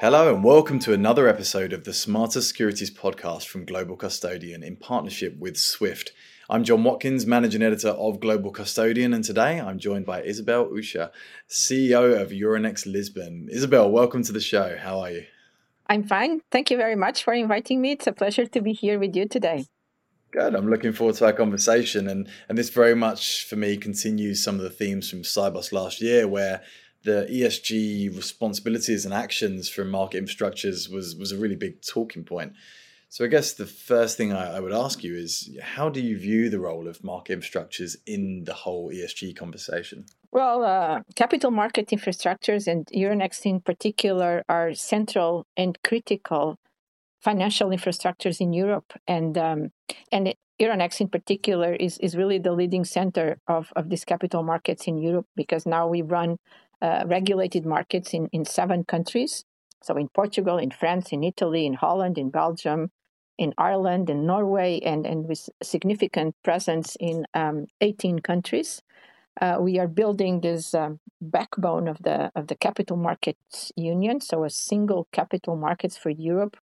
Hello and welcome to another episode of the Smarter Securities podcast from Global Custodian in partnership with Swift. I'm John Watkins, Managing Editor of Global Custodian, and today I'm joined by Isabel Ucha, CEO of Euronext Lisbon. Isabel, welcome to the show. How are you? I'm fine. Thank you very much for inviting me. It's a pleasure to be here with you today. Good. I'm looking forward to our conversation. And this very much, for me, continues some of the themes from Sibos last year, where the ESG responsibilities and actions from market infrastructures was a really big talking point. So I guess the first thing I would ask you is, how do you view the role of market infrastructures in the whole ESG conversation? Well, capital market infrastructures and Euronext in particular are central and critical financial infrastructures in Europe. And Euronext in particular is really the leading center of these capital markets in Europe, because now we run regulated markets in 7 countries. So in Portugal, in France, in Italy, in Holland, in Belgium, in Ireland, in Norway, and with significant presence in 18 countries. We are building this backbone of the capital markets union, so a single capital markets for Europe,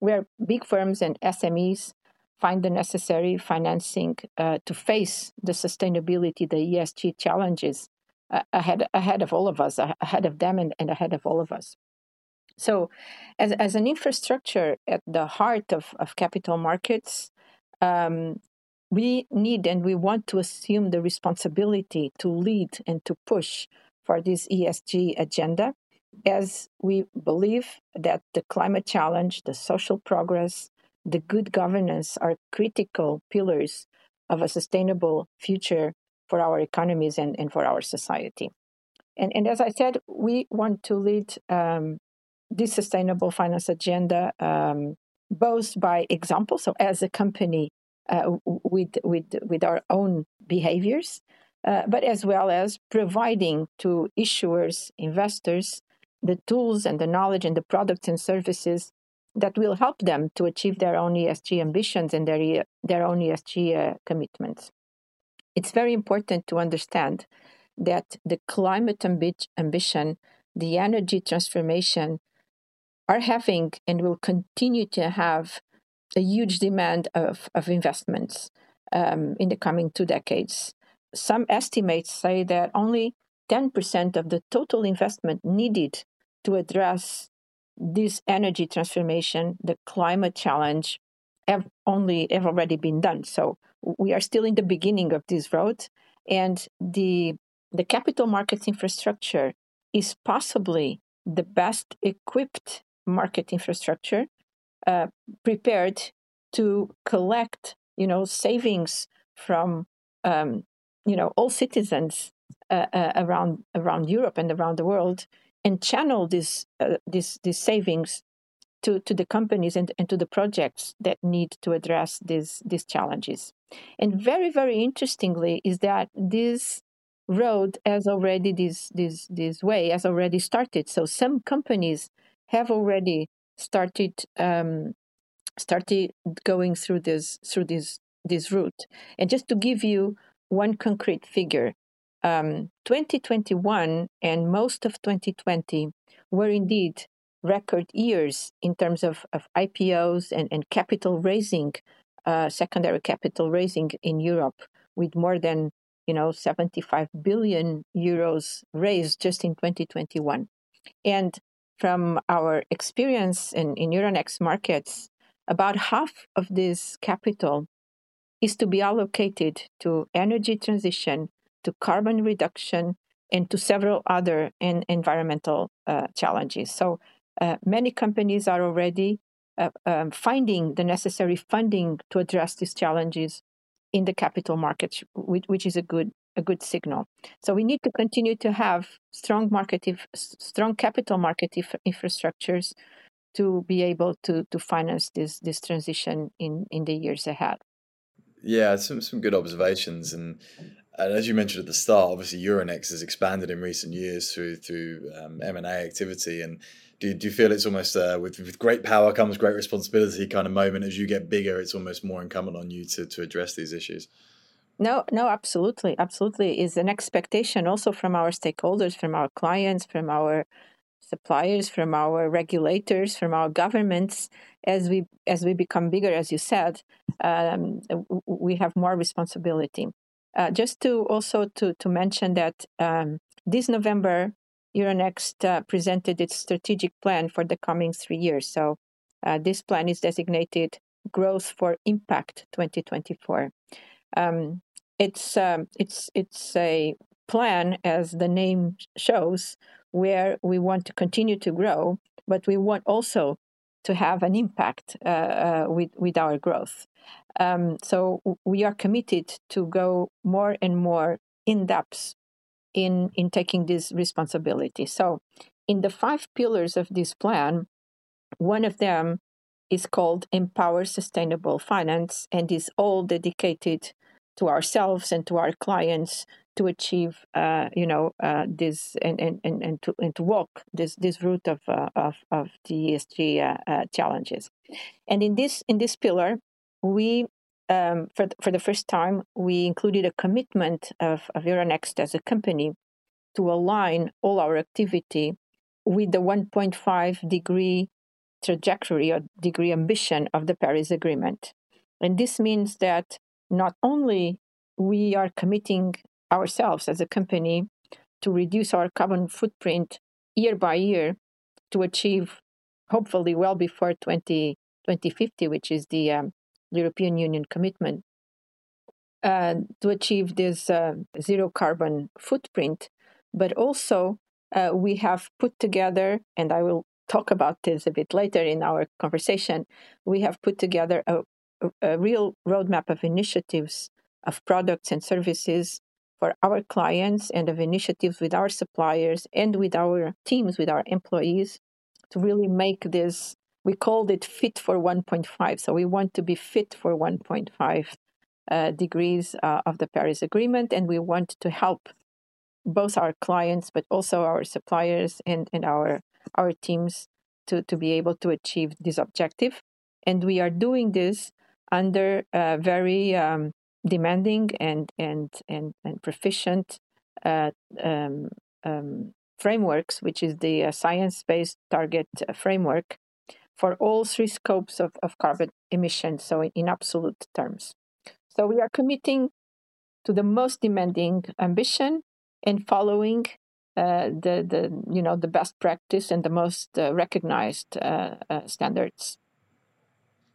where big firms and SMEs find the necessary financing to face the sustainability, the ESG challenges ahead of all of us, ahead of them and ahead of all of us. So as an infrastructure at the heart of capital markets, we need and we want to assume the responsibility to lead and to push for this ESG agenda, as we believe that the climate challenge, the social progress, the good governance are critical pillars of a sustainable future for our economies and for our society. And as I said, we want to lead this sustainable finance agenda both by example, so as a company with our own behaviors, but as well as providing to issuers, investors, the tools and the knowledge and the products and services that will help them to achieve their own ESG ambitions and their own ESG commitments. It's very important to understand that the climate ambition, the energy transformation are having and will continue to have a huge demand of investments in the coming 2 decades. Some estimates say that only 10% of the total investment needed to address this energy transformation, the climate challenge, have already been done. So we are still in the beginning of this road, and the capital markets infrastructure is possibly the best equipped market infrastructure prepared to collect, savings from, all citizens around Europe and around the world, and channel these savings to the companies and to the projects that need to address these challenges. And very, very interestingly is that this road has already, this way has already started. So some companies have already started going through this route. And just to give you one concrete figure, 2021 and most of 2020 were indeed record years in terms of IPOs and capital raising, secondary capital raising in Europe, with more than 75 billion euros raised just in 2021. And from our experience in Euronext markets, about half of this capital is to be allocated to energy transition, to carbon reduction, and to several other environmental challenges. So many companies are already finding the necessary funding to address these challenges in the capital markets, which is a good signal. So we need to continue to have strong capital market infrastructures to be able to finance this transition in the years ahead. Yeah, some good observations. And as you mentioned at the start, obviously Euronext has expanded in recent years through M&A activity. And do you feel it's almost with great power comes great responsibility kind of moment? As you get bigger, it's almost more incumbent on you to address these issues. No, absolutely. Absolutely is an expectation also from our stakeholders, from our clients, from our suppliers, from our regulators, from our governments. As we become bigger, as you said, we have more responsibility. Just to also to mention that this November, Euronext presented its strategic plan for the coming 3 years. So this plan is designated Growth for Impact 2024. It's a plan, as the name shows, where we want to continue to grow, but we want also to have an impact with our growth. So we are committed to go more and more in depth in taking this responsibility. So in the 5 pillars of this plan, one of them is called Empower Sustainable Finance, and is all dedicated to ourselves and to our clients to achieve, this and to walk this route of the ESG challenges. And in this pillar, we for the first time we included a commitment of Euronext as a company to align all our activity with the 1.5 degree trajectory or degree ambition of the Paris Agreement. And this means that not only we are committing ourselves as a company to reduce our carbon footprint year by year to achieve, hopefully well before 2050, which is the European Union commitment, to achieve this zero carbon footprint, but also we have put together, and I will talk about this a bit later in our conversation, we have put together a real roadmap of initiatives, of products and services for our clients, and of initiatives with our suppliers and with our teams, with our employees, to really make this, we called it fit for 1.5. So we want to be fit for 1.5 degrees of the Paris Agreement, and we want to help both our clients, but also our suppliers and our teams to be able to achieve this objective. And we are doing this under very demanding and proficient frameworks, which is the science-based target framework for all 3 scopes of carbon emissions, so in absolute terms. So we are committing to the most demanding ambition and following the best practice and the most recognized standards.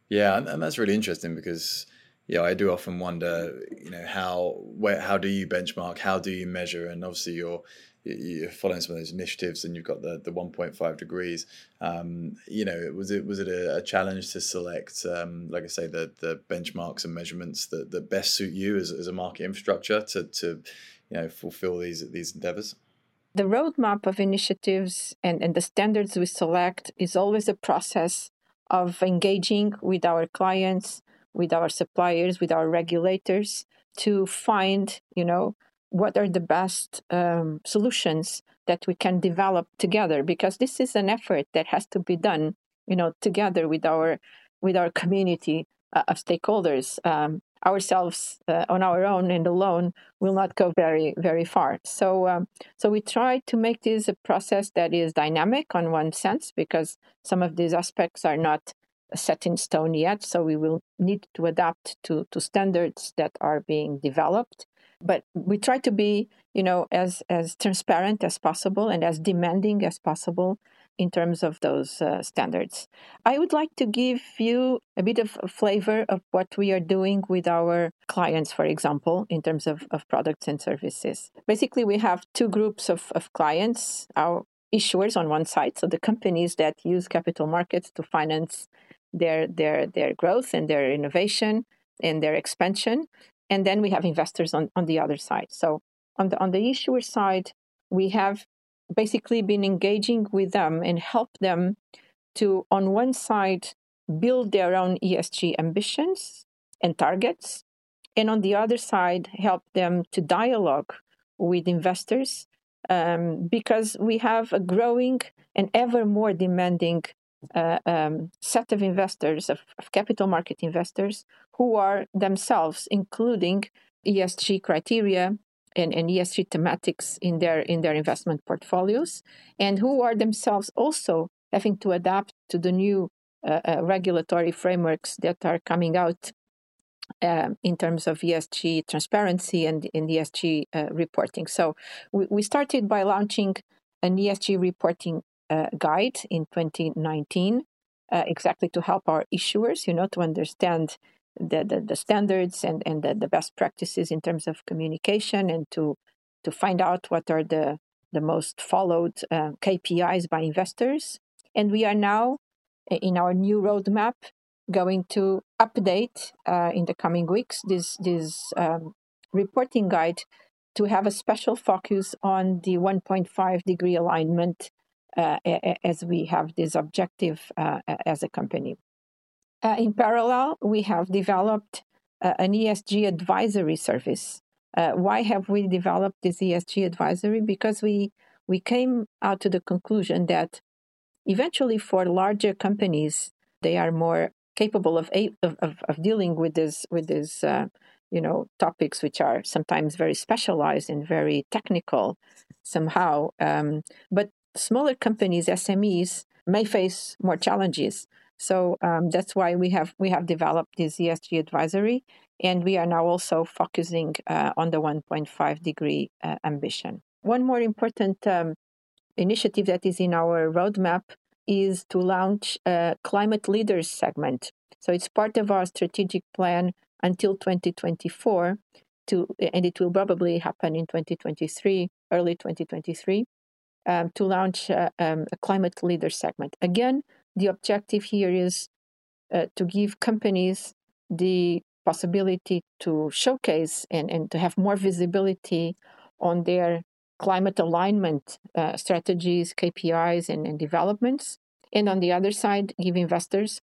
Yeah, and that's really interesting because, yeah, I do often wonder, how do you benchmark? How do you measure? And obviously you're following some of those initiatives, and you've got the 1.5 degrees. Was it a challenge to select, like I say, the benchmarks and measurements that best suit you as a market infrastructure to fulfill these endeavors? The roadmap of initiatives and the standards we select is always a process of engaging with our clients, with our suppliers, with our regulators, to find, what are the best solutions that we can develop together. Because this is an effort that has to be done, together with our community of stakeholders. Ourselves on our own and alone will not go very, very far. So we try to make this a process that is dynamic on one sense, because some of these aspects are not set in stone yet. So we will need to adapt to standards that are being developed. But we try to be, as transparent as possible and as demanding as possible in terms of those standards. I would like to give you a bit of a flavor of what we are doing with our clients, for example, in terms of products and services. Basically, we have 2 groups of clients, our issuers on one side, so the companies that use capital markets to finance their growth and their innovation and their expansion. And then we have investors on the other side. So on the issuer side, we have basically been engaging with them and help them to, on one side, build their own ESG ambitions and targets, and on the other side, help them to dialogue with investors, because we have a growing and ever more demanding set of investors, of capital market investors, who are themselves including ESG criteria and ESG thematics in their investment portfolios, and who are themselves also having to adapt to the new regulatory frameworks that are coming out in terms of ESG transparency and ESG reporting. So we started by launching an ESG reporting guide in 2019, exactly to help our issuers, to understand the standards and the best practices in terms of communication, and to find out what are the most followed KPIs by investors. And we are now in our new roadmap going to update in the coming weeks this reporting guide to have a special focus on the 1.5 degree alignment as we have this objective as a company. In parallel, we have developed an ESG advisory service. Why have we developed this ESG advisory? Because we came out to the conclusion that eventually for larger companies, they are more capable of dealing with these topics, which are sometimes very specialized and very technical somehow. But smaller companies, SMEs, may face more challenges. So that's why we have developed this ESG advisory, and we are now also focusing on the 1.5 degree ambition. One more important initiative that is in our roadmap is to launch a climate leaders segment. So it's part of our strategic plan until 2024, and it will probably happen in 2023, early 2023, to launch a climate leaders segment. Again, the objective here is to give companies the possibility to showcase and to have more visibility on their climate alignment strategies, KPIs, and developments. And on the other side, give investors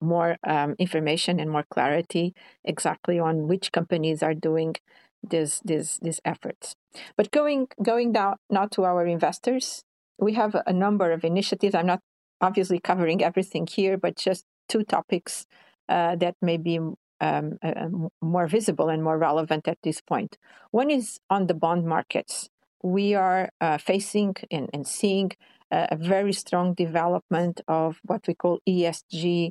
more information and more clarity exactly on which companies are doing these efforts. But going down now to our investors, we have a number of initiatives. I'm not obviously covering everything here, but just two topics that may be more visible and more relevant at this point. One is on the bond markets. We are facing and seeing a very strong development of what we call ESG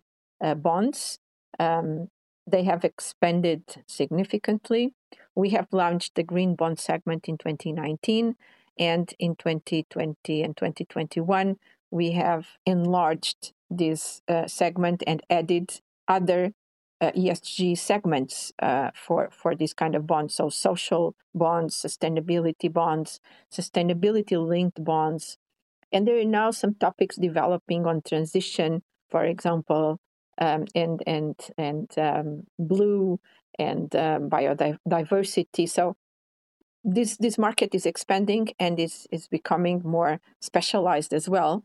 bonds. They have expanded significantly. We have launched the green bond segment in 2019, and in 2020 and 2021, we have enlarged this segment and added other ESG segments for this kind of bonds. So social bonds, sustainability-linked bonds. And there are now some topics developing on transition, for example, and blue and biodiversity. So this market is expanding and is becoming more specialized as well.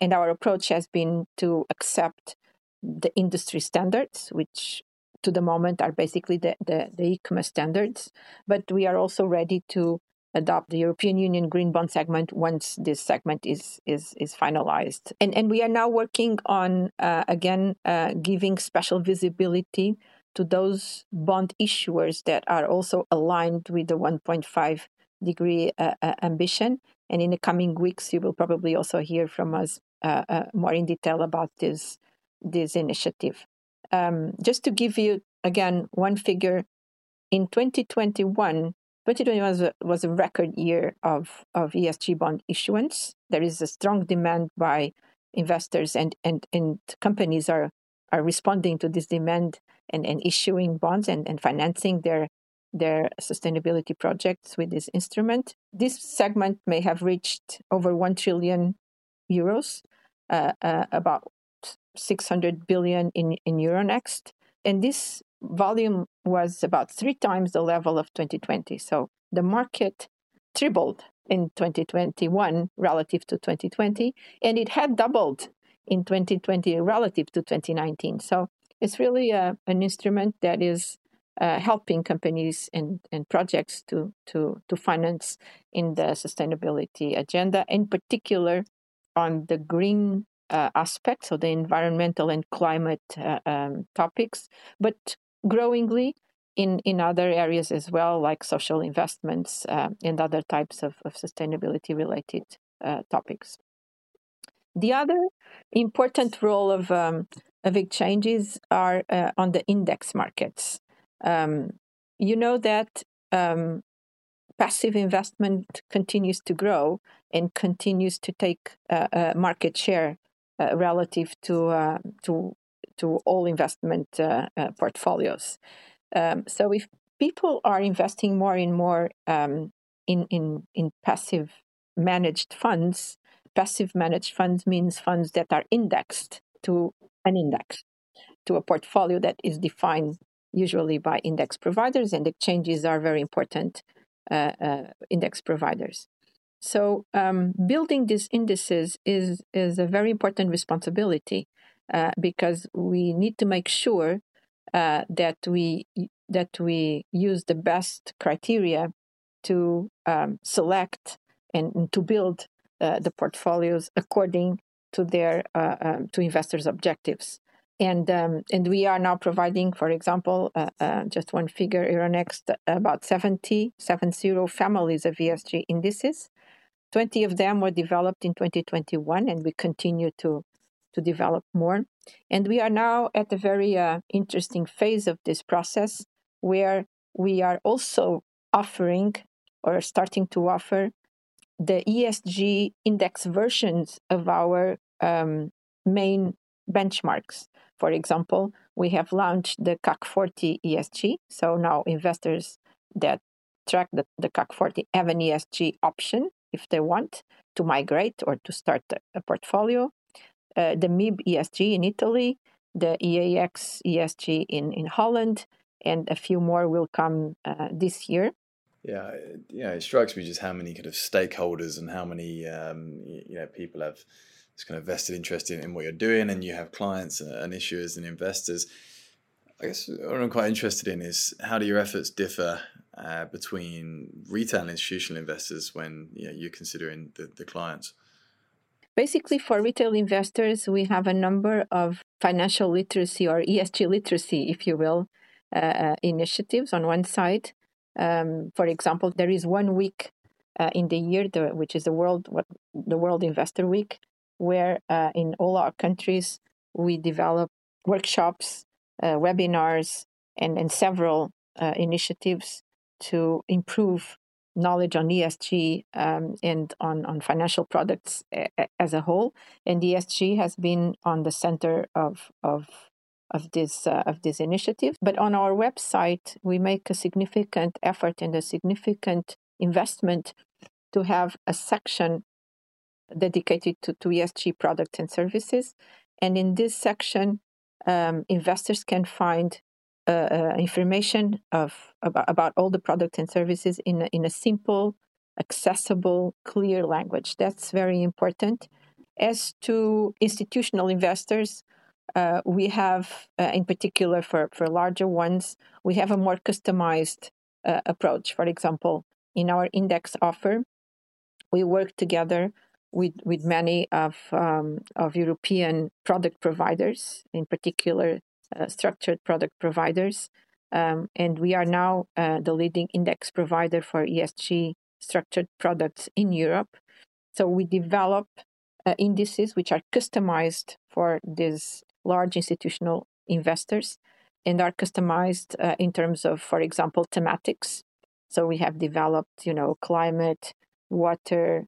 And our approach has been to accept the industry standards, which to the moment are basically the ICMA standards, but we are also ready to adopt the European Union green bond segment once this segment is finalized. And we are now working on, giving special visibility to those bond issuers that are also aligned with the 1.5 degree ambition. And in the coming weeks, you will probably also hear from us more in detail about this initiative. Just to give you, again, one figure, in 2021 was a record year of ESG bond issuance. There is a strong demand by investors and companies are responding to this demand and issuing bonds and financing their sustainability projects with this instrument. This segment may have reached over 1 trillion euros, about 600 billion in Euronext. And this volume was about 3 times the level of 2020. So the market tripled in 2021 relative to 2020, and it had doubled in 2020 relative to 2019. So it's really an instrument that is helping companies and projects to finance in the sustainability agenda, in particular on the green aspects, so the environmental and climate topics, but growingly in other areas as well, like social investments and other types of sustainability-related topics. The other important role of exchanges are on the index markets. You know that passive investment continues to grow and continues to take market share relative to all investment portfolios. So if people are investing more and more in passive managed funds, passive managed funds means funds that are indexed to an index, to a portfolio that is defined usually by index providers, and exchanges are very important index providers. So building these indices is a very important responsibility because we need to make sure that we use the best criteria to select and to build the portfolios according to their to investors' objectives. And we are now providing, for example, just one figure, Euronext, about 70 families of ESG indices. 20 of them were developed in 2021, and we continue to develop more. And we are now at a very interesting phase of this process, where we are also offering or starting to offer the ESG index versions of our main benchmarks. For example, we have launched the CAC 40 ESG. So now investors that track the CAC 40 have an ESG option if they want to migrate or to start a portfolio. The MIB ESG in Italy, the EAX ESG in Holland, and a few more will come this year. Yeah, you know, it strikes me just how many kind of stakeholders and how many you know, people have this kind of vested interest in what you're doing, and you have clients and issuers and investors. I guess what I'm quite interested in is how do your efforts differ between retail and institutional investors when, you know, you're considering the clients? Basically, for retail investors, we have a number of financial literacy or ESG literacy, if you will, initiatives on one side. For example, there is 1 week in the year, which is the World Investor Week, where in all our countries we develop workshops, webinars, and several initiatives to improve knowledge on ESG and on financial products as a whole. And ESG has been on the center of this initiative. But on our website, we make a significant effort and a significant investment to have a section dedicated to ESG products and services. And in this section, investors can find information about all the products and services in a simple, accessible, clear language. That's very important. As to institutional investors, we have, in particular for larger ones, we have a more customized approach. For example, in our index offer, we work together with many of European product providers, in particular structured product providers, and we are now the leading index provider for ESG structured products in Europe. So we develop indices which are customized for these large institutional investors and are customized in terms of, for example, thematics. So we have developed, you know, climate, water,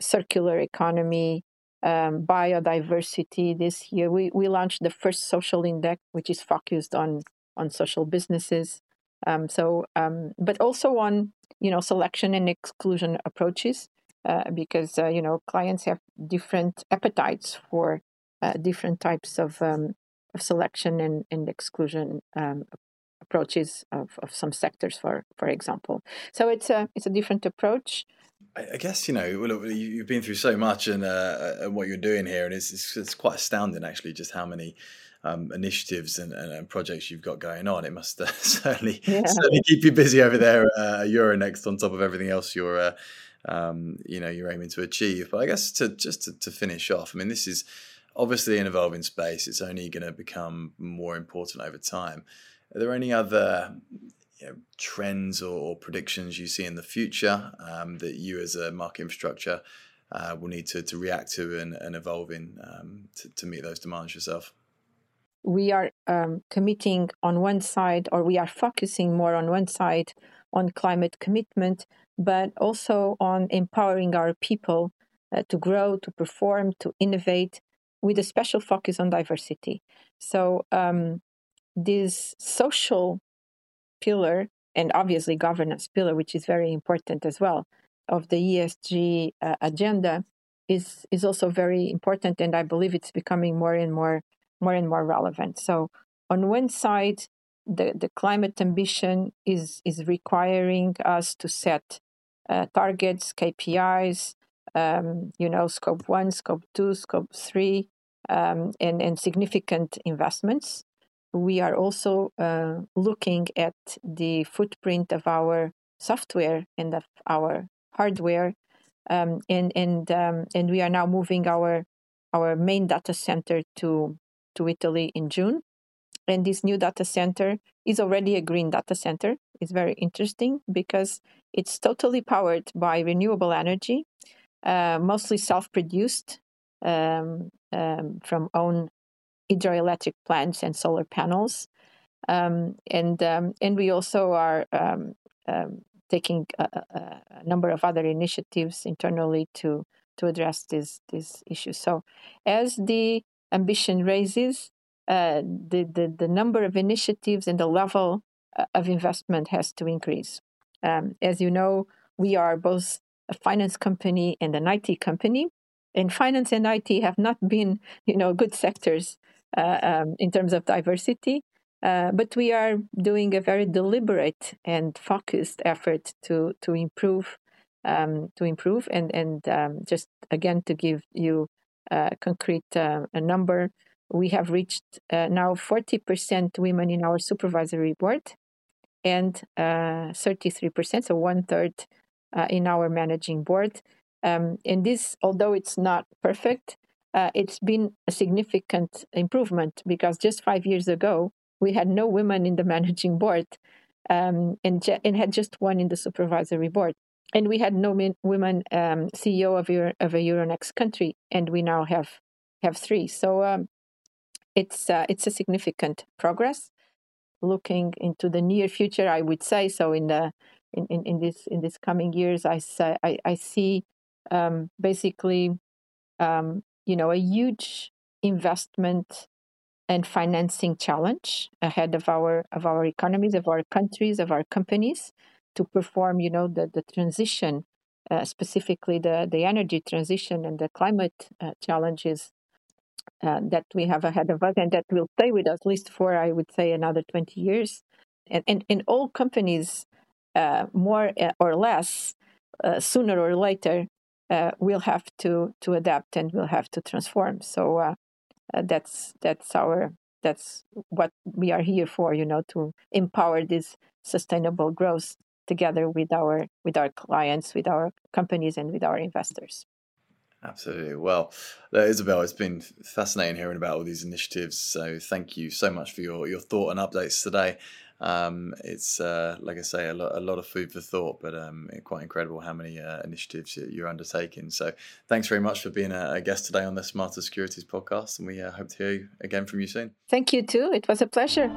circular economy, biodiversity. This year we launched the first social index, which is focused on social businesses, but also on, you know, selection and exclusion approaches, because you know, clients have different appetites for different types of selection and exclusion approaches of some sectors, for example. So it's a different approach. I guess, you know, you've been through so much and what you're doing here, and it's quite astounding, actually, just how many initiatives and projects you've got going on. It must certainly keep you busy over there at Euronext, on top of everything else you're aiming to achieve. But I guess to finish off, I mean, this is obviously an evolving space. It's only going to become more important over time. Are there any other trends or predictions you see in the future that you as a market infrastructure will need to react to and evolve in to meet those demands yourself? We are committing on one side, or we are focusing more on one side on climate commitment, but also on empowering our people to grow, to perform, to innovate, with a special focus on diversity. So this social pillar, and obviously governance pillar, which is very important as well, of the ESG agenda is also very important, and I believe it's becoming more and more relevant. So on one side, the climate ambition is requiring us to set targets, KPIs, scope 1, scope 2, scope 3, and significant investments. We are also looking at the footprint of our software and of our hardware, and we are now moving our main data center to Italy in June. And this new data center is already a green data center. It's very interesting because it's totally powered by renewable energy, mostly self-produced from own hydroelectric plants and solar panels. And we also are taking a number of other initiatives internally to address this issue. So as the ambition raises, the number of initiatives and the level of investment has to increase. As you know, we are both a finance company and an IT company, and finance and IT have not been, good sectors in terms of diversity. But we are doing a very deliberate and focused effort to improve, just again to give you concrete a number. We have reached now 40% women in our supervisory board, and 33%, so 1/3, in our managing board. And this, although it's not perfect, it's been a significant improvement, because just 5 years ago, we had no women in the managing board, and had just one in the supervisory board. And we had no women CEO of a Euronext country, and we now have three. So it's a significant progress. Looking into the near future, I would say so. In this coming years, I see basically a huge investment and financing challenge ahead of our economies, of our countries, of our companies, to perform, the transition, specifically the energy transition and the climate challenges that we have ahead of us, and that will stay with us at least for, I would say, another 20 years. And all companies, more or less, sooner or later, will have to adapt and will have to transform. So that's what we are here for, to empower this sustainable growth together with our clients, with our companies, and with our investors. Absolutely. Well, Isabel, it's been fascinating hearing about all these initiatives. So thank you so much for your thought and updates today. It's, like I say, a lot of food for thought, but quite incredible how many initiatives you're undertaking. So thanks very much for being a guest today on the Smarter Securities podcast, and we hope to hear again from you soon. Thank you too. It was a pleasure.